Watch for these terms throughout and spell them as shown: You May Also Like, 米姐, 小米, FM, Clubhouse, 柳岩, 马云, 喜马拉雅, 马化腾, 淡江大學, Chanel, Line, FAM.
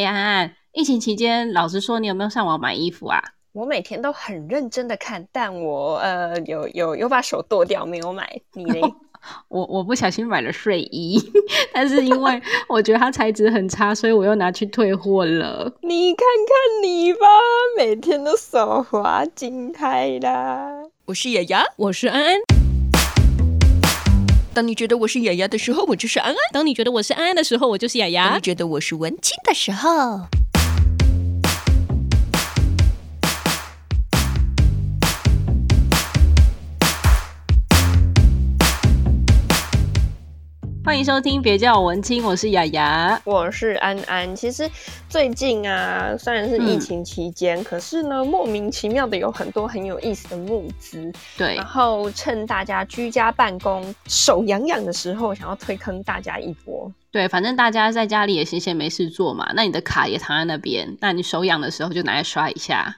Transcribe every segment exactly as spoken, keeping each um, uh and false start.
哎、欸、安安，疫情期间老实说你有没有上网买衣服啊？我每天都很认真的看，但我呃有有有把手剁掉，没有买。你嘞？我我不小心买了睡衣，但是因为我觉得它材质很差，所以我又拿去退货了。你看看你吧，每天都手滑惊呆啦。我是雅雅，我是安安。当你觉得我是雅雅的时候，我就是安安；当你觉得我是安安的时候，我就是雅雅；当你觉得我是文青的时候，欢迎收听别叫我文青，我是雅雅，我是安安。其实最近啊，虽然是疫情期间、嗯、可是呢莫名其妙的有很多很有意思的募资，对，然后趁大家居家办公手痒痒的时候，想要推坑大家一波。对，反正大家在家里也闲闲没事做嘛，那你的卡也躺在那边，那你手痒的时候就拿来刷一下。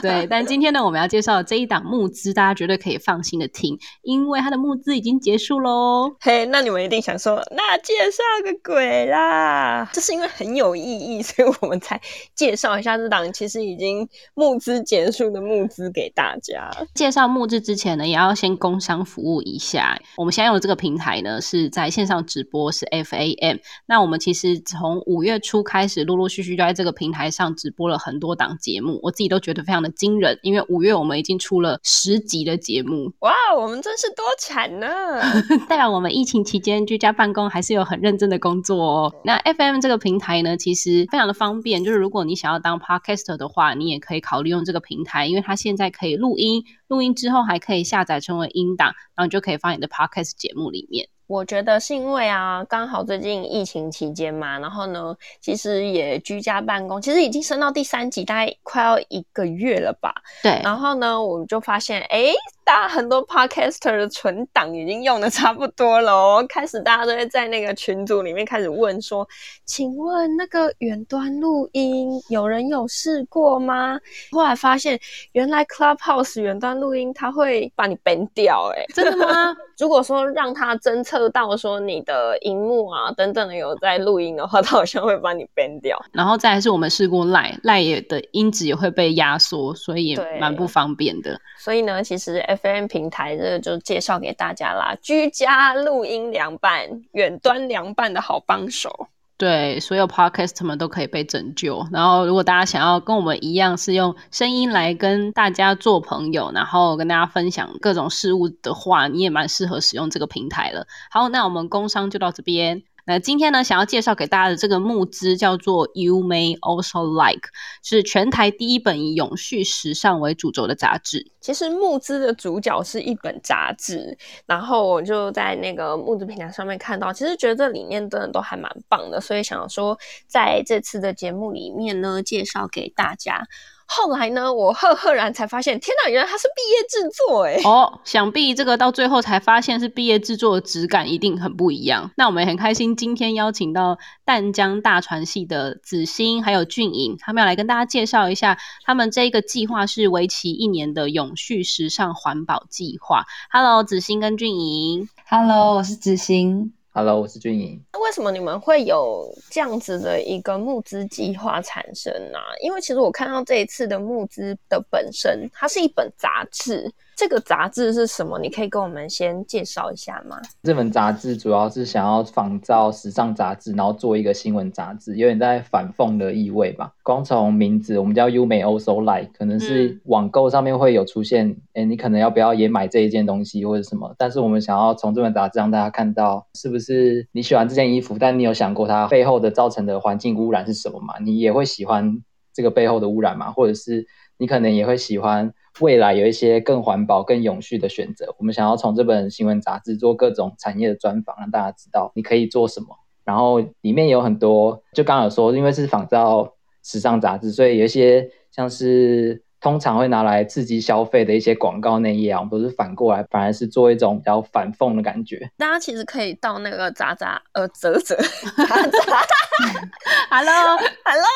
对，但今天呢我们要介绍这一档募资，大家绝对可以放心的听，因为它的募资已经结束咯。嘿、hey, 那你们一定想说那介绍个鬼啦，这是因为很有意义所以我们才介绍一下这档其实已经募资结束的募资给大家。介绍募资之前呢也要先工商服务一下，我们现在用的这个平台呢是在线上直播，是F A M。 那我们其实从五月初开始陆陆续续就在这个平台上直播了很多档节目，我自己都觉得非常的惊人，因为五月我们已经出了十集的节目。哇，我们真是多产呢、啊、代表我们疫情期间居家办公还是有很认真的工作哦。那 F M 这个平台呢其实非常的方便，就是如果你想要当 podcaster 的话，你也可以考虑用这个平台，因为它现在可以录音，录音之后还可以下载成为音档，然后你就可以放你的 podcast 节目里面。我觉得是因为啊刚好最近疫情期间嘛，然后呢其实也居家办公，其实已经升到第三集大概快要一个月了吧。对，然后呢我就发现诶大家很多 podcaster 的存档已经用的差不多了哦，开始大家都会在那个群组里面开始问说，请问那个远端录音有人有试过吗？后来发现原来 Clubhouse 远端录音它会把你 ban 掉。诶、欸、真的吗？如果说让它侦测到说你的荧幕啊等等的有在录音的话，它好像会把你 ban 掉。然后再来是我们试过 Line Line 的音质也会被压缩，所以也蛮不方便的。所以呢其实F M 平台这就介绍给大家啦，居家录音凉拌，远端凉拌的好帮手。对，所有 podcast 们都可以被拯救。然后如果大家想要跟我们一样是用声音来跟大家做朋友，然后跟大家分享各种事物的话，你也蛮适合使用这个平台了。好，那我们工商就到这边。那今天呢想要介绍给大家的这个募资叫做 You May Also Like， 是全台第一本以永续时尚为主轴的杂志。其实募资的主角是一本杂志，然后我就在那个募资平台上面看到，其实觉得这理念真的都还蛮棒的，所以想说在这次的节目里面呢介绍给大家。后来呢我赫赫然才发现，天哪，原来它是毕业制作耶、欸、哦，想必这个到最后才发现是毕业制作的质感一定很不一样。那我们也很开心今天邀请到淡江大传系的子欣还有俊颖，他们要来跟大家介绍一下他们这个计划是为期一年的永续时尚环保计划。 Hello 子欣跟俊颖。 Hello 我是子欣。 Hello 我是俊颖。为什么你们会有这样子的一个募资计划产生啊？因为其实我看到这一次的募资的本身它是一本杂志，这个杂志是什么？你可以跟我们先介绍一下吗？这本杂志主要是想要仿照时尚杂志，然后做一个新闻杂志，有点在反讽的意味吧。光从名字我们叫 You May Also Like， 可能是网购上面会有出现、嗯欸、你可能要不要也买这一件东西或者什么，但是我们想要从这本杂志让大家看到，是不是你喜欢这件衣服，但你有想过它背后的造成的环境污染是什么吗？你也会喜欢这个背后的污染吗？或者是你可能也会喜欢未来有一些更环保更永续的选择。我们想要从这本新闻杂志做各种产业的专访，让大家知道你可以做什么。然后里面有很多，就刚刚有说因为是仿照时尚杂志，所以有一些像是通常会拿来刺激消费的一些广告内页啊，我们都是反过来，反而是做一种比较反讽的感觉。大家其实可以到那个杂杂呃泽泽杂杂Hello Hello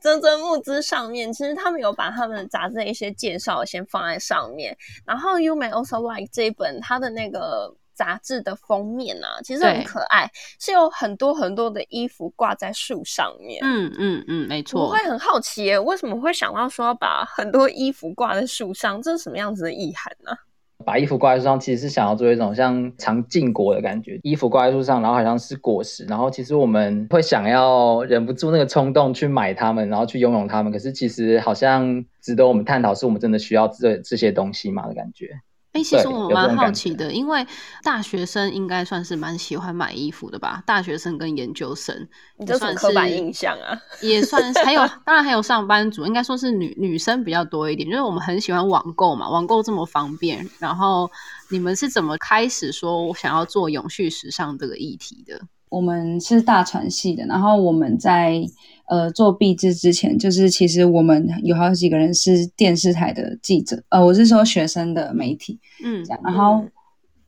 泽泽募资上面，其实他们有把他们杂志的一些介绍先放在上面。然后 You May Also Like 这一本，它的那个杂志的封面啊，其实很可爱，是有很多很多的衣服挂在树上面。嗯嗯嗯，没错。我会很好奇耶，为什么会想到说要把很多衣服挂在树上，这是什么样子的意涵呢、啊？把衣服挂在树上其实是想要做一种像尝禁果的感觉，衣服挂在树上然后好像是果实，然后其实我们会想要忍不住那个冲动去买它们，然后去拥有它们，可是其实好像值得我们探讨是我们真的需要 这, 这些东西嘛的感觉。欸、其实我蛮好奇的，因为大学生应该算是蛮喜欢买衣服的吧，大学生跟研究生，你这种刻板印象啊，也算是还有当然还有上班族，应该说是 女, 女生比较多一点，就是我们很喜欢网购嘛，网购这么方便，然后你们是怎么开始说我想要做永续时尚这个议题的？我们是大传系的，然后我们在呃做毕制之前，就是其实我们有好几个人是电视台的记者，呃我是说学生的媒体，嗯，这样，然后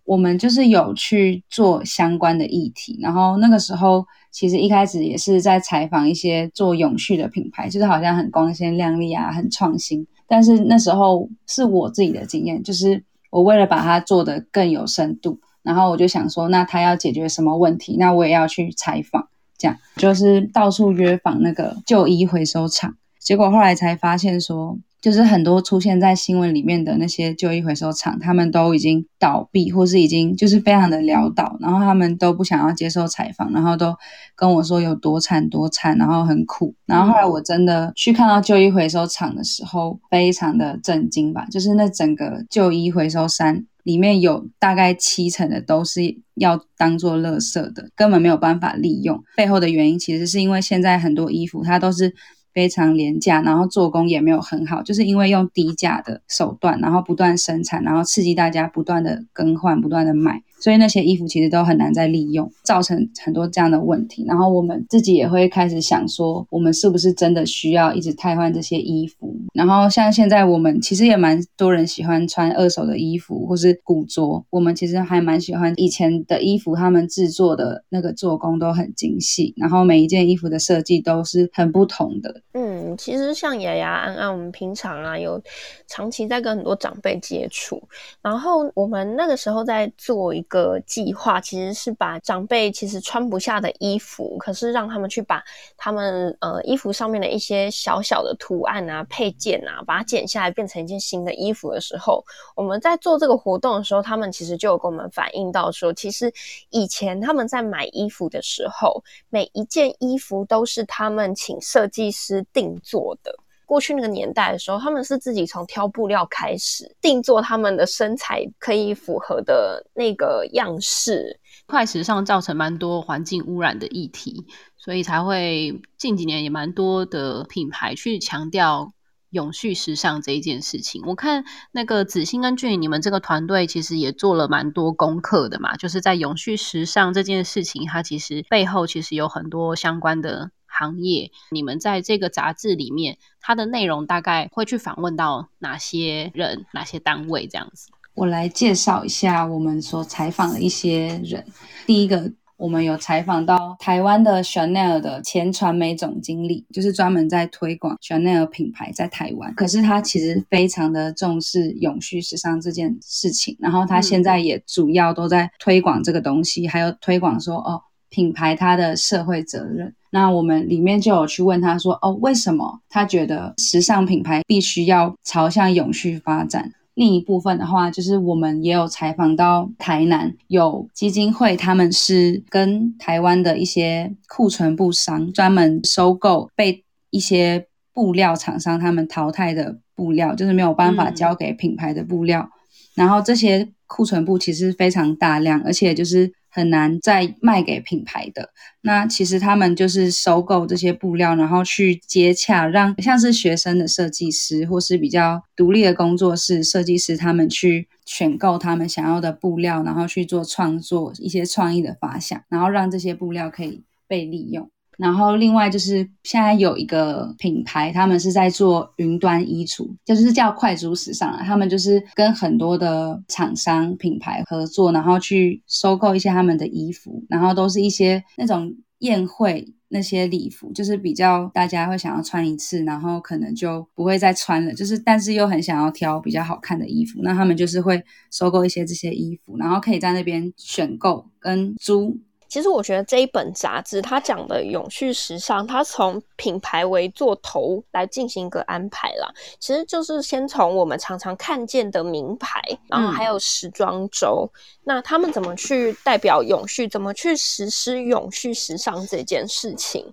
我们就是有去做相关的议题，然后那个时候其实一开始也是在采访一些做永续的品牌，就是好像很光鲜亮丽啊，很创新，但是那时候是我自己的经验，就是我为了把它做得更有深度，然后我就想说那他要解决什么问题，那我也要去采访，这样就是到处约访那个旧衣回收厂，结果后来才发现说就是很多出现在新闻里面的那些旧衣回收厂，他们都已经倒闭或是已经就是非常的潦倒，然后他们都不想要接受采访，然后都跟我说有多惨多惨，然后很苦，然后后来我真的去看到旧衣回收厂的时候非常的震惊吧，就是那整个旧衣回收山里面有大概七成的都是要当做垃圾的，根本没有办法利用，背后的原因其实是因为现在很多衣服它都是非常廉价，然后做工也没有很好，就是因为用低价的手段然后不断生产，然后刺激大家不断的更换不断的买，所以那些衣服其实都很难再利用，造成很多这样的问题，然后我们自己也会开始想说我们是不是真的需要一直汰换这些衣服，然后像现在我们其实也蛮多人喜欢穿二手的衣服或是古着，我们其实还蛮喜欢以前的衣服，他们制作的那个做工都很精细，然后每一件衣服的设计都是很不同的。嗯，其实像雅雅、安安，我们平常啊有长期在跟很多长辈接触，然后我们那个时候在做一个计划，其实是把长辈其实穿不下的衣服，可是让他们去把他们呃衣服上面的一些小小的图案啊、配件啊，把它剪下来变成一件新的衣服的时候，我们在做这个活动的时候，他们其实就有跟我们反映到说，其实以前他们在买衣服的时候，每一件衣服都是他们请设计师定做的，过去那个年代的时候他们是自己从挑布料开始定做他们的身材可以符合的那个样式，快时尚造成蛮多环境污染的议题，所以才会近几年也蛮多的品牌去强调永续时尚这一件事情。我看那个子欣跟俊宇你们这个团队其实也做了蛮多功课的嘛，就是在永续时尚这件事情它其实背后其实有很多相关的行业，你们在这个杂志里面它的内容大概会去访问到哪些人哪些单位这样子？我来介绍一下我们所采访的一些人。第一个我们有采访到台湾的 Chanel 的前传媒总经理，就是专门在推广 Chanel 品牌在台湾，可是他其实非常的重视永续时尚这件事情，然后他现在也主要都在推广这个东西，还有推广说哦品牌它的社会责任。那我们里面就有去问他说哦，为什么他觉得时尚品牌必须要朝向永续发展。另一部分的话就是我们也有采访到台南有基金会，他们是跟台湾的一些库存布商专门收购被一些布料厂商他们淘汰的布料，就是没有办法交给品牌的布料、嗯、然后这些库存布其实非常大量，而且就是很难再卖给品牌的，那其实他们就是收购这些布料，然后去接洽让像是学生的设计师或是比较独立的工作室设计师他们去选购他们想要的布料，然后去做创作一些创意的发想，然后让这些布料可以被利用。然后另外就是现在有一个品牌他们是在做云端衣橱，就是叫快租时尚、啊、他们就是跟很多的厂商品牌合作，然后去收购一些他们的衣服，然后都是一些那种宴会那些礼服，就是比较大家会想要穿一次，然后可能就不会再穿了，就是但是又很想要挑比较好看的衣服，那他们就是会收购一些这些衣服，然后可以在那边选购跟租。其实我觉得这一本杂志它讲的永续时尚，它从品牌为做头来进行一个安排啦，其实就是先从我们常常看见的名牌，然后还有时装周、嗯、那他们怎么去代表永续，怎么去实施永续时尚这件事情。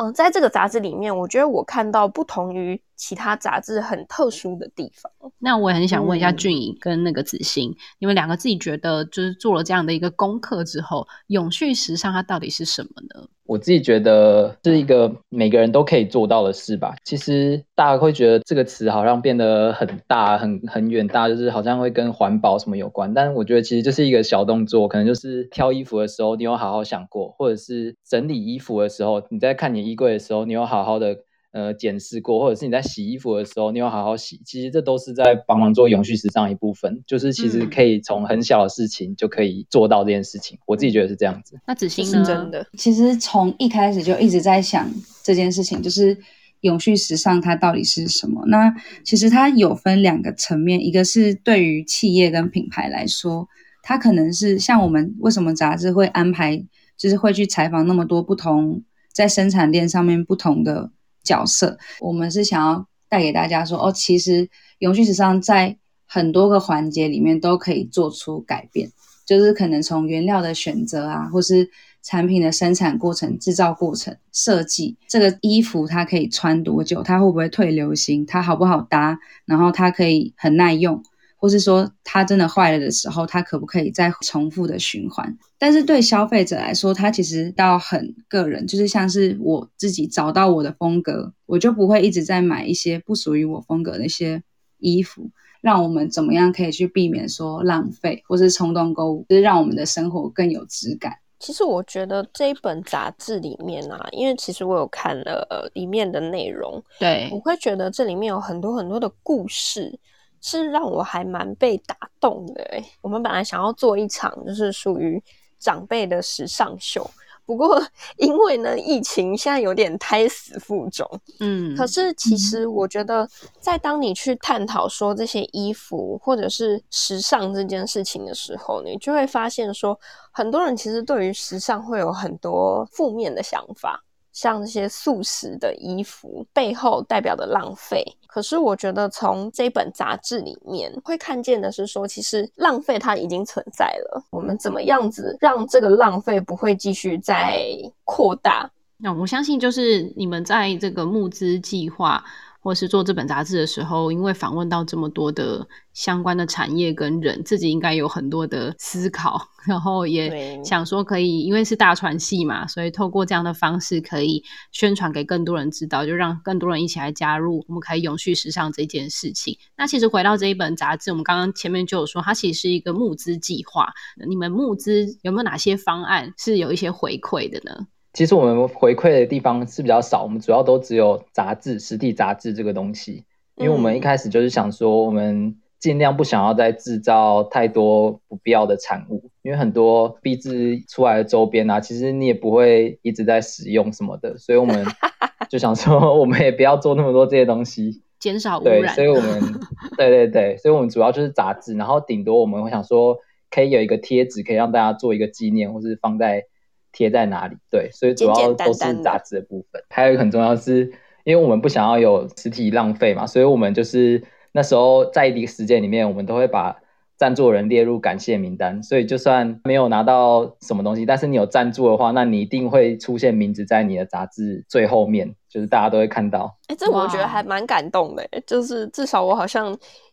嗯，在这个杂志里面，我觉得我看到不同于其他杂志很特殊的地方。那我也很想问一下俊颖跟那个子欣、嗯、你们两个自己觉得就是做了这样的一个功课之后，永续时尚它到底是什么呢？我自己觉得是一个每个人都可以做到的事吧。其实大家会觉得这个词好像变得很大很很远大，就是好像会跟环保什么有关，但我觉得其实就是一个小动作，可能就是挑衣服的时候你有好好想过，或者是整理衣服的时候，你在看你衣柜的时候你有好好的呃检视过，或者是你在洗衣服的时候你有好好洗，其实这都是在帮忙做永续时尚一部分，就是其实可以从很小的事情就可以做到这件事情、嗯、我自己觉得是这样子。那子欣呢？真的其实从一开始就一直在想这件事情，就是永续时尚它到底是什么。那其实它有分两个层面，一个是对于企业跟品牌来说，它可能是像我们为什么杂志会安排，就是会去采访那么多不同在生产链上面不同的角色，我们是想要带给大家说哦，其实永续时尚在很多个环节里面都可以做出改变，就是可能从原料的选择啊，或是产品的生产过程、制造过程、设计，这个衣服它可以穿多久，它会不会退流行，它好不好搭，然后它可以很耐用，或是说它真的坏了的时候它可不可以再重复的循环。但是对消费者来说，它其实到很个人，就是像是我自己找到我的风格，我就不会一直在买一些不属于我风格的一些衣服。让我们怎么样可以去避免说浪费或是冲动购物，就是让我们的生活更有质感。其实我觉得这一本杂志里面啊，因为其实我有看了、呃、里面的内容，对，我会觉得这里面有很多很多的故事是让我还蛮被打动的、欸、我们本来想要做一场就是属于长辈的时尚秀，不过因为呢疫情现在有点胎死腹中，嗯，可是其实我觉得在当你去探讨说这些衣服或者是时尚这件事情的时候，你就会发现说很多人其实对于时尚会有很多负面的想法，像这些素食的衣服背后代表的浪费。可是我觉得从这本杂志里面会看见的是说，其实浪费它已经存在了，我们怎么样子让这个浪费不会继续再扩大。那我相信就是你们在这个募资计划或是做这本杂志的时候，因为访问到这么多的相关的产业跟人，自己应该有很多的思考，然后也想说可以，因为是大传系嘛，所以透过这样的方式可以宣传给更多人知道，就让更多人一起来加入我们可以永续时尚这件事情。那其实回到这一本杂志，我们刚刚前面就有说它其实是一个募资计划，你们募资有没有哪些方案是有一些回馈的呢？其实我们回馈的地方是比较少，我们主要都只有杂志，实体杂志这个东西，因为我们一开始就是想说我们尽量不想要再制造太多不必要的产物，因为很多壁纸出来的周边啊，其实你也不会一直在使用什么的，所以我们就想说我们也不要做那么多这些东西，减少污染。对，所以我们对对对，所以我们主要就是杂志，然后顶多我们会想说可以有一个贴纸可以让大家做一个纪念，或是放在贴在哪里，对，所以主要都是杂志的部分。还有一个很重要的是，因为我们不想要有实体浪费嘛，所以我们就是那时候在一定时间里面，我们都会把赞助人列入感谢名单，所以就算没有拿到什么东西，但是你有赞助的话，那你一定会出现名字在你的杂志最后面，就是大家都会看到。哎、欸，这我觉得还蛮感动的、欸，就是至少我好像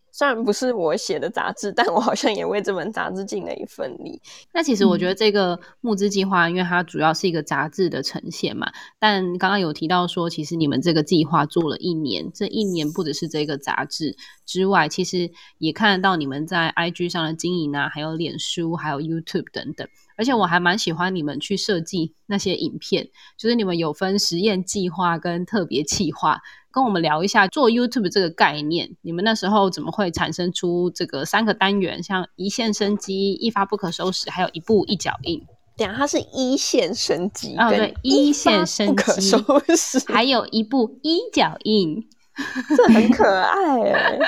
虽然不是我写的杂志，但我好像也为这本杂志尽了一份力。那其实我觉得这个募资计划、嗯、因为它主要是一个杂志的呈现嘛，但刚刚有提到说其实你们这个计划做了一年，这一年不只是这个杂志之外，其实也看得到你们在 I G 上的经营啊，还有脸书还有 YouTube 等等，而且我还蛮喜欢你们去设计那些影片，就是你们有分实验计划跟特别企划，跟我们聊一下做 YouTube 这个概念，你们那时候怎么会产生出这个三个单元，像一线生机、一发不可收拾，还有一步一脚印。等一下，它是一线生机，哦对，一线生机，还有一部一脚印，这很可爱欸。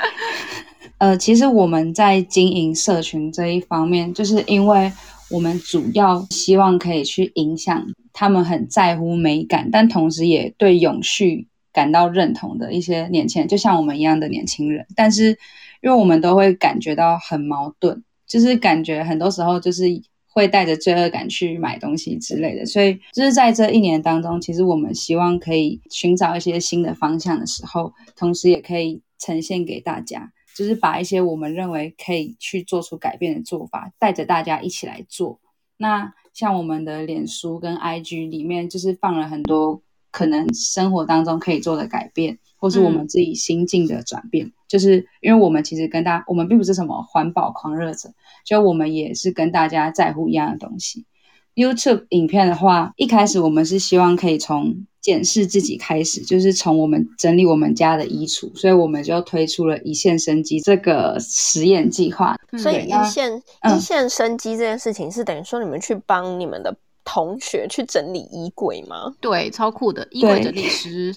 呃，其实我们在经营社群这一方面，就是因为我们主要希望可以去影响他们很在乎美感，但同时也对永续感到认同的一些年轻人，就像我们一样的年轻人。但是因为我们都会感觉到很矛盾，就是感觉很多时候就是会带着罪恶感去买东西之类的，所以就是在这一年当中，其实我们希望可以寻找一些新的方向的时候，同时也可以呈现给大家，就是把一些我们认为可以去做出改变的做法带着大家一起来做。那像我们的脸书跟 I G 里面就是放了很多可能生活当中可以做的改变，或是我们自己心境的转变、嗯、就是因为我们其实跟大家，我们并不是什么环保狂热者，就我们也是跟大家在乎一样的东西。 YouTube 影片的话，一开始我们是希望可以从检视自己开始，就是从我们整理我们家的衣橱，所以我们就推出了一线生机这个实验计划、嗯、所以一线、嗯、一线生机这件事情是等于说你们去帮你们的同学去整理衣柜吗？对，超酷的，衣柜整理师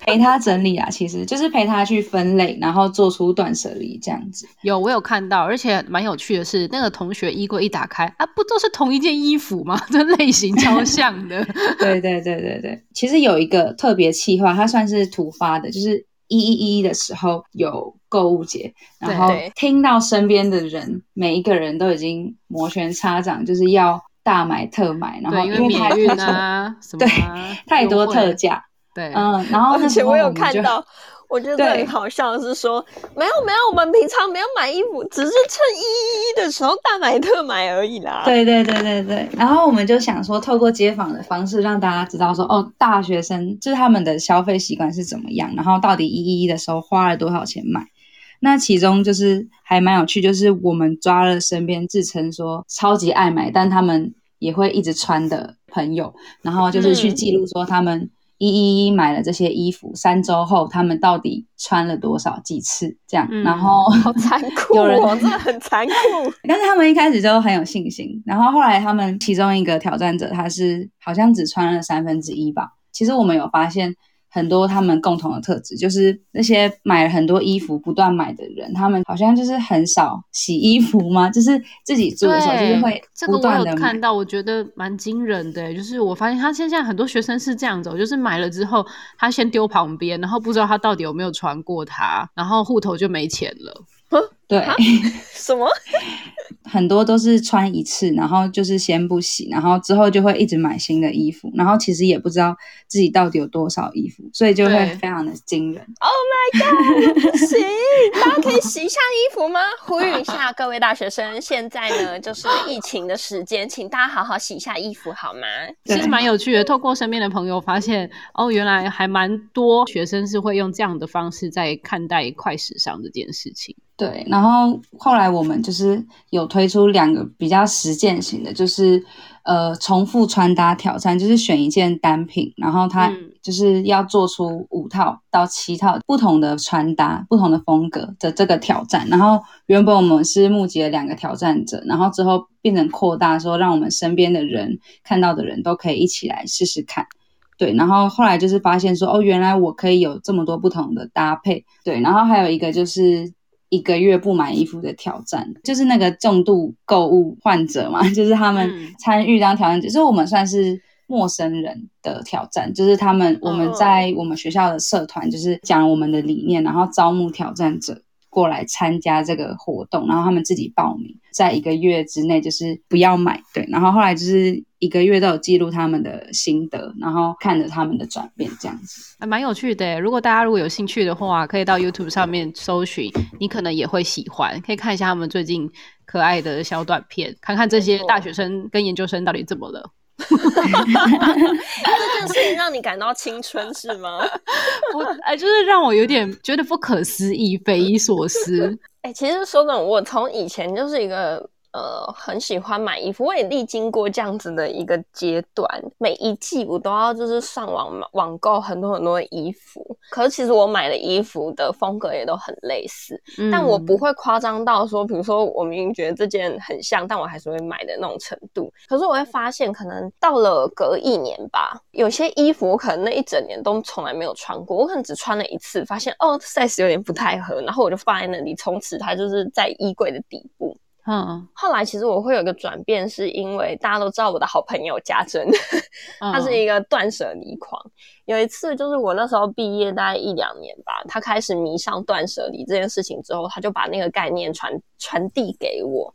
陪他整理啊，其实就是陪他去分类，然后做出断舍离这样子。有，我有看到，而且蛮有趣的是，那个同学衣柜一打开啊，不都是同一件衣服吗？这类型超像的。对对对对对，其实有一个特别企划，它算是突发的，就是一一一的时候有购物节，然后听到身边的人每一个人都已经摩拳擦掌，就是要大买特买，然后因为免运啊，什么啊，对，太多特价。对，嗯，然后而且我有看到，我觉得很好笑的是说，没有没有，我们平常没有买衣服，只是趁一一一的时候大买特买而已啦。对对对对对，然后我们就想说，透过街访的方式让大家知道说，哦，大学生就是他们的消费习惯是怎么样，然后到底一一一的时候花了多少钱买。那其中就是还蛮有趣，就是我们抓了身边自称说超级爱买，但他们也会一直穿的朋友，然后就是去记录说他们一一一买了这些衣服，三周后他们到底穿了多少几次这样、嗯、然后好残酷哦，真的很残酷。但是他们一开始就很有信心，然后后来他们其中一个挑战者，他是好像只穿了三分之一吧。其实我们有发现很多他们共同的特质，就是那些买了很多衣服不断买的人，他们好像就是很少洗衣服嘛，就是自己做的时候就是会不断的买。这个我有看到，我觉得蛮惊人的，就是我发现他现在很多学生是这样子，就是买了之后他先丢旁边，然后不知道他到底有没有穿过它，然后户头就没钱了。对，什么？很多都是穿一次，然后就是先不洗，然后之后就会一直买新的衣服，然后其实也不知道自己到底有多少衣服，所以就会非常的惊人。Oh my god！ 行，大家可以洗一下衣服吗？呼吁一下各位大学生，现在呢就是疫情的时间，请大家好好洗一下衣服好吗？其实蛮有趣的，透过身边的朋友发现，哦，原来还蛮多学生是会用这样的方式在看待快时尚这件事情。对，然后后来我们就是有推出两个比较实践型的，就是呃重复穿搭挑战，就是选一件单品，然后它就是要做出五套到七套不同的穿搭，不同的风格的这个挑战。然后原本我们是募集了两个挑战者，然后之后变成扩大说让我们身边的人看到的人都可以一起来试试看。对，然后后来就是发现说，哦，原来我可以有这么多不同的搭配。对，然后还有一个就是一个月不买衣服的挑战，就是那个重度购物患者嘛，就是他们参与当挑战者、嗯、就是我们算是陌生人的挑战，就是他们我们在我们学校的社团就是讲我们的理念，然后招募挑战者过来参加这个活动，然后他们自己报名，在一个月之内就是不要买。对，然后后来就是一个月都有记录他们的心得，然后看着他们的转变这样子，还蛮有趣的。如果大家如果有兴趣的话，可以到 YouTube 上面搜寻，你可能也会喜欢，可以看一下他们最近可爱的小短片，看看这些大学生跟研究生到底怎么了。这件事情让你感到青春是吗？不、哎、就是让我有点觉得不可思议，匪夷所思。哎、欸，其实说真的，我从以前就是一个呃很喜欢买衣服，我也历经过这样子的一个阶段，每一季我都要就是上网网购很多很多的衣服，可是其实我买的衣服的风格也都很类似、嗯、但我不会夸张到说比如说我明明觉得这件很像但我还是会买的那种程度。可是我会发现可能到了隔一年吧，有些衣服我可能那一整年都从来没有穿过，我可能只穿了一次发现哦 size 有点不太合，然后我就放在那里，从此它就是在衣柜的底部。嗯，后来其实我会有一个转变，是因为大家都知道我的好朋友家珍他是一个断舍离狂、嗯、有一次就是我那时候毕业大概一两年吧，他开始迷上断舍离这件事情之后，他就把那个概念传传递给我，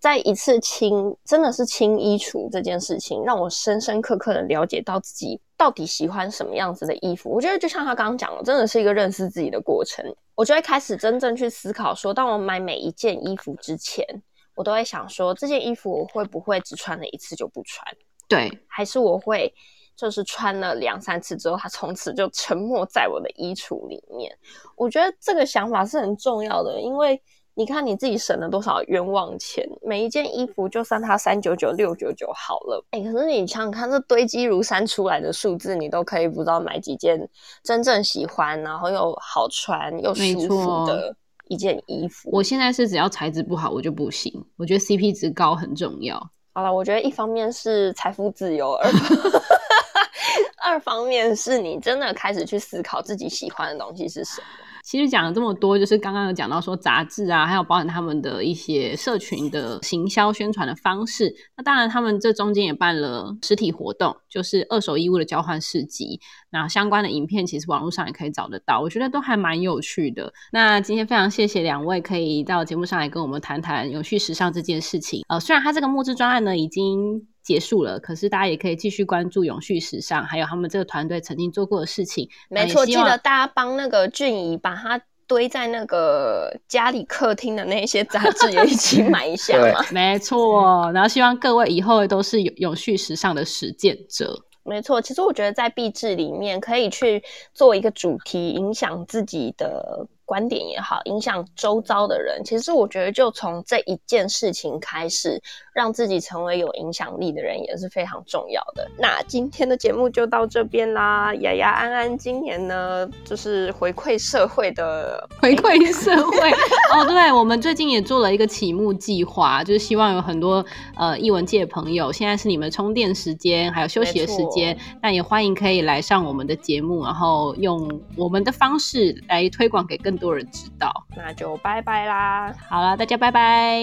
在一次清真的是清衣橱这件事情让我深深刻刻的了解到自己到底喜欢什么样子的衣服。我觉得就像他刚刚讲的，真的是一个认识自己的过程。我就会开始真正去思考说，当我买每一件衣服之前我都会想说，这件衣服我会不会只穿了一次就不穿？对，还是我会就是穿了两三次之后，它从此就沉没在我的衣橱里面？我觉得这个想法是很重要的，因为你看你自己省了多少冤枉钱，每一件衣服就算它三九九、六九九好了，哎，可是你想想看，这堆积如山出来的数字，你都可以不知道买几件真正喜欢，然后又好穿又舒服的一件衣服。我现在是只要材质不好我就不行，我觉得 C P 值高很重要。好了，我觉得一方面是财富自由，二 方, 二方面是你真的开始去思考自己喜欢的东西是什么。其实讲了这么多，就是刚刚有讲到说杂志啊，还有包含他们的一些社群的行销宣传的方式，那当然他们这中间也办了实体活动，就是二手衣物的交换市集，那相关的影片其实网络上也可以找得到，我觉得都还蛮有趣的。那今天非常谢谢两位可以到节目上来跟我们谈谈永续时尚这件事情，呃，虽然他这个募资专案呢已经结束了，可是大家也可以继续关注永续时尚还有他们这个团队曾经做过的事情。没错，记得大家帮那个俊怡把他堆在那个家里客厅的那些杂志也一起买一下嘛没错，然后希望各位以后都是永续时尚的实践者。没错，其实我觉得在壁纸里面可以去做一个主题，影响自己的观点也好，影响周遭的人，其实我觉得就从这一件事情开始，让自己成为有影响力的人也是非常重要的。那今天的节目就到这边啦，雅雅安安今年呢就是回馈社会的回馈社会哦，对，我们最近也做了一个启幕计划，就是希望有很多呃艺文界的朋友，现在是你们充电时间还有休息的时间，那也欢迎可以来上我们的节目，然后用我们的方式来推广给更多多人知道。那就拜拜啦，好啦，大家拜拜。